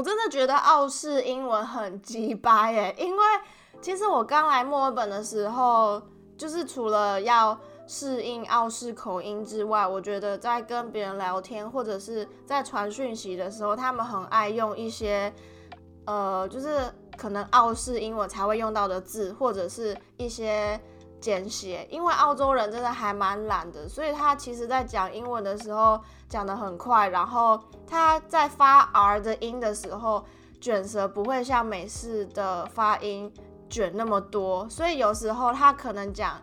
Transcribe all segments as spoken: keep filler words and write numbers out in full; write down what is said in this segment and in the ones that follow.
我真的觉得澳式英文很鸡掰耶，因为其实我刚来墨尔本的时候，就是除了要适应澳式口音之外，我觉得在跟别人聊天或者是在传讯息的时候，他们很爱用一些呃，就是可能澳式英文才会用到的字，或者是一些简写，因为澳洲人真的还蛮懒的，所以他其实在讲英文的时候讲得很快，然后他在发 R 的音的时候卷舌不会像美式的发音卷那么多，所以有时候他可能讲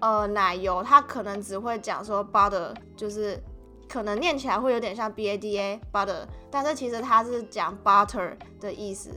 呃奶油，他可能只会讲说 butter， 就是可能念起来会有点像 bada butter， 但是其实他是讲 butter 的意思。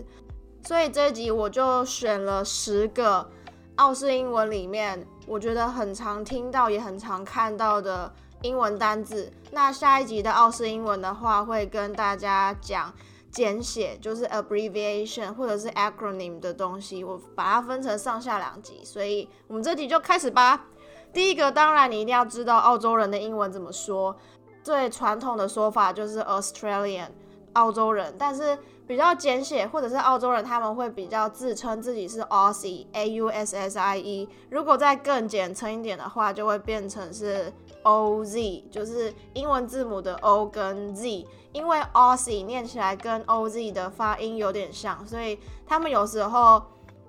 所以这一集我就选了十个澳式英文里面我觉得很常听到也很常看到的英文单字。那下一集的澳式英文的话，会跟大家讲简写，就是 abbreviation 或者是 acronym 的东西，我把它分成上下两集，所以我们这集就开始吧。第一个，当然你一定要知道澳洲人的英文怎么说，最传统的说法就是 Australian， 澳洲人，但是比较简写或者是澳洲人他们会比较自称自己是 Aussie A U S S I E， 如果再更简称一点的话就会变成是 O Z， 就是英文字母的 O 跟 Z， 因为 Aussie 念起来跟 O Z 的发音有点像，所以他们有时候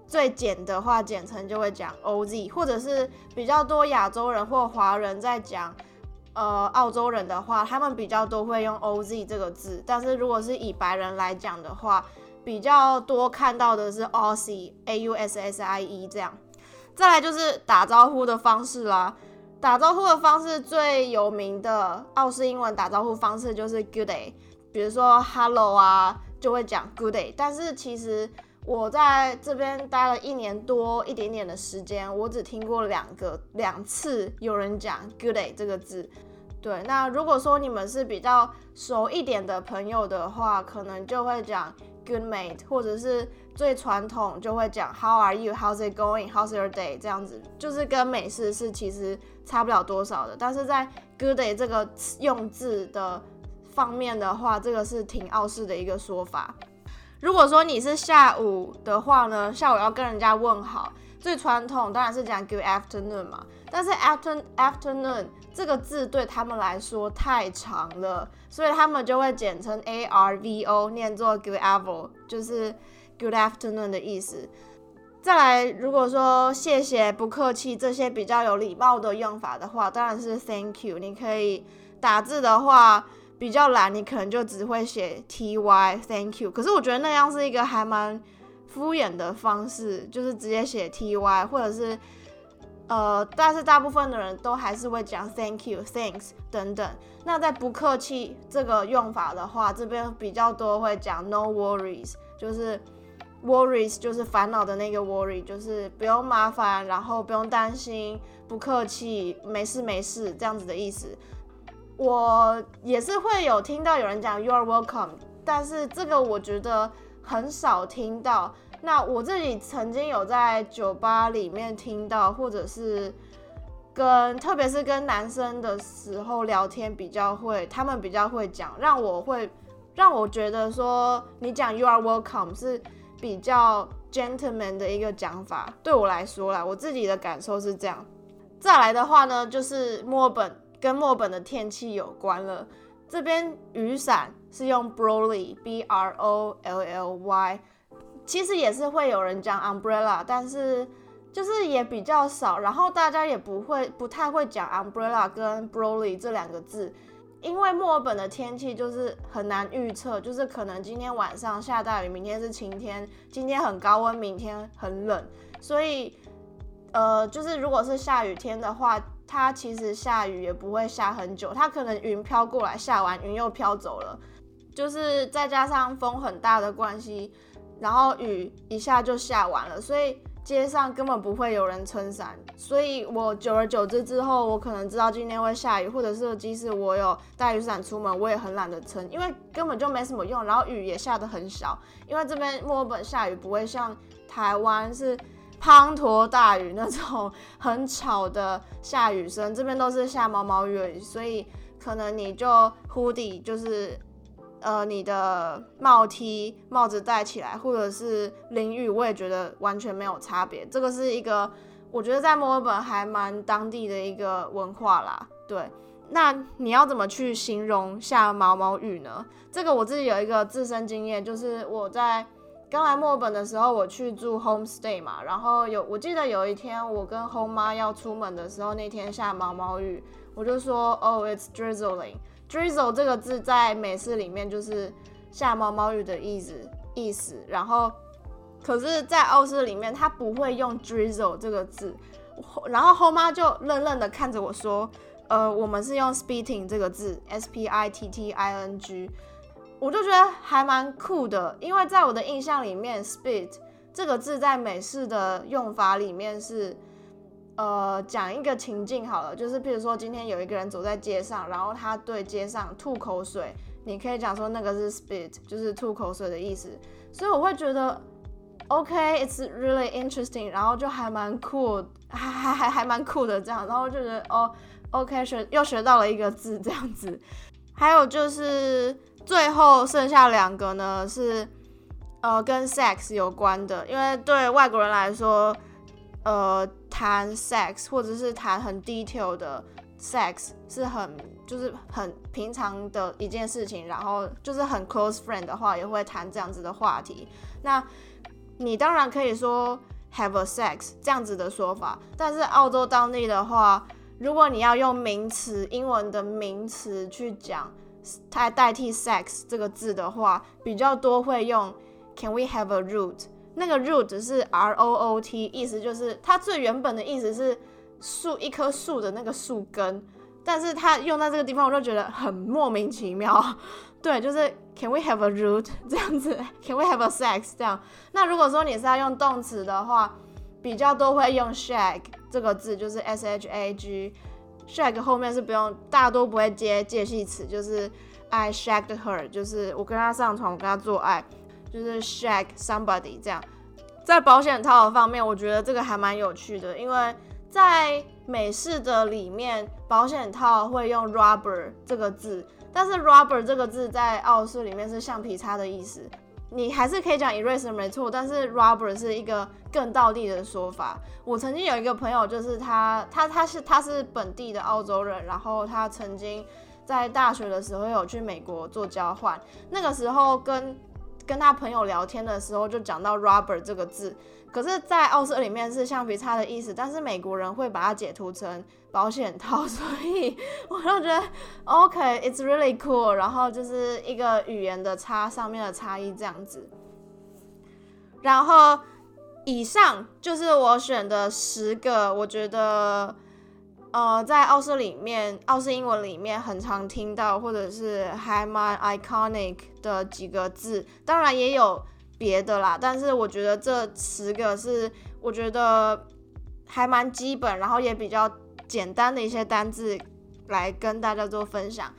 最简的话简称就会讲 O Z， 或者是比较多亚洲人或华人在讲呃，澳洲人的话，他们比较多会用 O Z 这个字，但是如果是以白人来讲的话，比较多看到的是 Aussie A U S S I E 这样。再来就是打招呼的方式啦，打招呼的方式最有名的澳式英文打招呼方式就是 Good day， 比如说 Hello 啊，就会讲 Good day， 但是其实我在这边待了一年多一点点的时间，我只听过两个两次有人讲 Good day 这个字。对，那如果说你们是比较熟一点的朋友的话，可能就会讲 good mate， 或者是最传统就会讲 how are you, how's it going, how's your day 这样子，就是跟美式是其实差不了多少的，但是在 good day 这个用字的方面的话，这个是挺澳式的一个说法。如果说你是下午的话呢，下午要跟人家问好，最传统当然是讲 good afternoon 嘛，但是 after, afternoon 这个字对他们来说太长了，所以他们就会简称 A R V O， 念作 good avo， 就是 good afternoon 的意思。再来，如果说谢谢、不客气这些比较有礼貌的用法的话，当然是 thank you。 你可以打字的话比较懒，你可能就只会写 T Y thank you， 可是我觉得那样是一个还蛮敷衍的方式，就是直接写 T Y， 或者是呃，但是大部分的人都还是会讲 thank you thanks 等等。那在不客气这个用法的话，这边比较多会讲 no worries， 就是 worries 就是烦恼的那个 worry， 就是不用麻烦，然后不用担心，不客气，没事没事这样子的意思。我也是会有听到有人讲 You're welcome， 但是这个我觉得很少听到。那我自己曾经有在酒吧里面听到，或者是跟特别是跟男生的时候聊天比较会，他们比较会讲，让我会让我觉得说你讲 You're welcome 是比较 gentleman 的一个讲法，对我来说啦，我自己的感受是这样。再来的话呢，就是墨尔本，跟墨尔本的天气有关了。这边雨伞是用 brolly b r o l l y， 其实也是会有人讲 umbrella， 但是就是也比较少，然后大家也不会不太会讲 umbrella 跟 brolly 这两个字，因为墨尔本的天气就是很难预测，就是可能今天晚上下大雨，明天是晴天，今天很高温，明天很冷，所以呃，就是如果是下雨天的话，它其实下雨也不会下很久，它可能云飘过来，下完云又飘走了，就是再加上风很大的关系，然后雨一下就下完了，所以街上根本不会有人撑伞。所以我久而久之之后，我可能知道今天会下雨，或者是即使我有带雨伞出门，我也很懒得撑，因为根本就没什么用，然后雨也下得很小，因为这边墨尔本下雨不会像台湾是滂沱大雨那种很吵的下雨声，这边都是下毛毛雨，所以可能你就 hoodie 就是呃你的帽 T 帽子戴起来，或者是淋雨，我也觉得完全没有差别。这个是一个我觉得在墨尔本还蛮当地的一个文化啦。对，那你要怎么去形容下毛毛雨呢？这个我自己有一个自身经验，就是我在刚来墨尔本的时候，我去住 homestay 嘛，然后有我记得有一天我跟 home 妈要出门的时候，那天下毛毛雨，我就说 oh it's drizzling。 drizzle 这个字在美式里面就是下毛毛雨的意思意思，然后可是在澳式里面它不会用 drizzle 这个字，然后 home 妈就愣愣的看着我说呃，我们是用 spitting 这个字 S P I T T I N G， 我就觉得还蛮酷的，因为在我的印象里面 spit 这个字在美式的用法里面是呃，讲一个情境好了，就是譬如说今天有一个人走在街上，然后他对街上吐口水，你可以讲说那个是 spit， 就是吐口水的意思。所以我会觉得 OK it's really interesting， 然后就还蛮酷，还还还还蛮酷的这样，然后就觉得哦OK 学又学到了一个字这样子。还有就是最后剩下两个呢是呃跟 sex 有关的，因为对外国人来说呃谈 sex 或者是谈很 detail 的 sex 是很就是很平常的一件事情，然后就是很 close friend 的话也会谈这样子的话题。那你当然可以说 have a sex 这样子的说法，但是澳洲当地的话，如果你要用名词，英文的名词去讲它代替 sex 这个字的话，比较多会用 can we have a root， 那个 root 是 R O O T， 意思就是它最原本的意思是树，一棵树的那个树根，但是它用在这个地方我就觉得很莫名其妙。对，就是 can we have a root 这样子， can we have a sex 这样。那如果说你是要用动词的话，比较多会用 shag 这个字，就是 S H A G， shag 后面是不用，大多不会接介系词，就是 I shagged her， 就是我跟她上床，我跟她做爱，就是 shag somebody 这样。在保险套的方面，我觉得这个还蛮有趣的，因为在美式的里面，保险套会用 rubber 这个字，但是 rubber 这个字在澳式里面是橡皮擦的意思。你还是可以讲 eraser 没错，但是 rubber 是一个更道地的说法。我曾经有一个朋友，就是他他他是他是本地的澳洲人，然后他曾经在大学的时候有去美国做交换，那个时候跟跟他朋友聊天的时候就讲到 rubber 这个字，可是在澳式里面是橡皮擦的意思，但是美国人会把它解读成保险套，所以我就觉得 OK it's really cool， 然后就是一个语言的差上面的差异这样子。然后以上就是我选的十个我觉得呃在澳式里面澳式英文里面很常听到或者是还蛮 iconic 的几个字，当然也有别的啦，但是我觉得这十个是我觉得还蛮基本然后也比较简单的一些单字来跟大家做分享。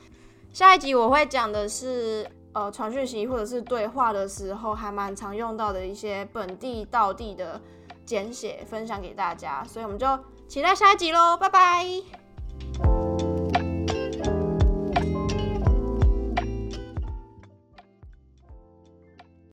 下一集我会讲的是呃传讯息或者是对话的时候还蛮常用到的一些本地道地的简写分享给大家，所以我们就期待下一集咯，拜拜。